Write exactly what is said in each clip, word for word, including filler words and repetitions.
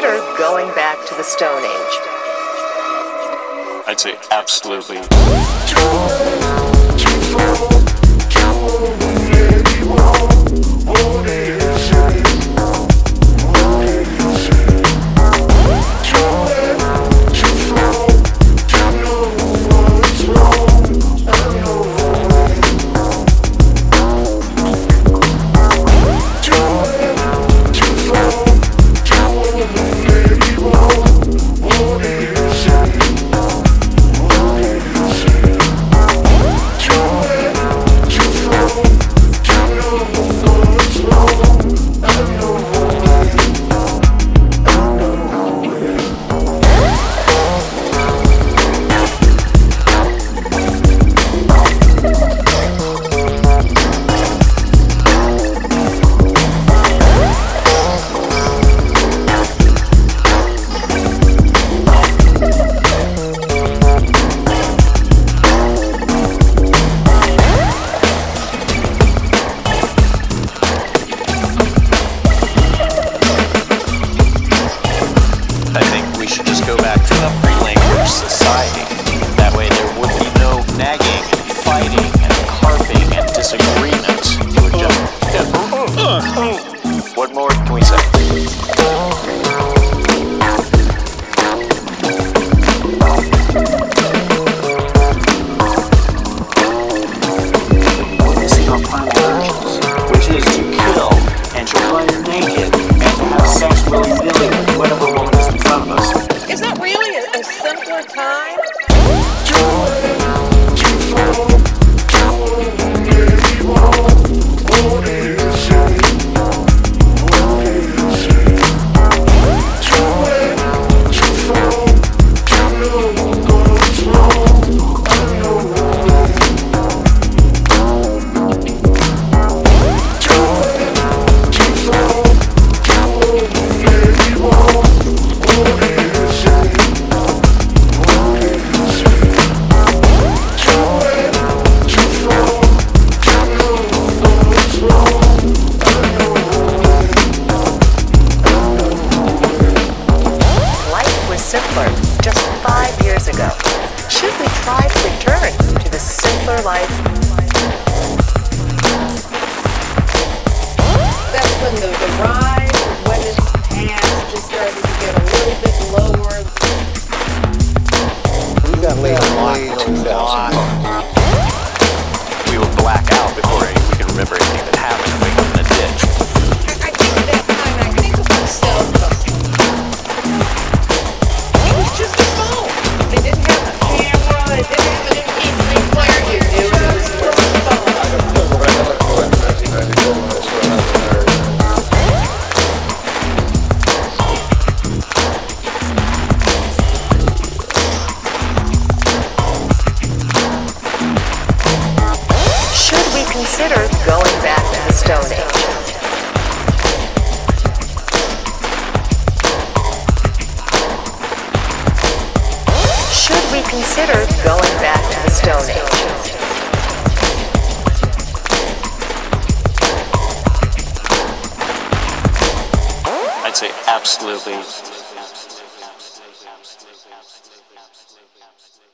consider going back to the Stone Age? I'd say absolutely.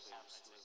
Absolutely.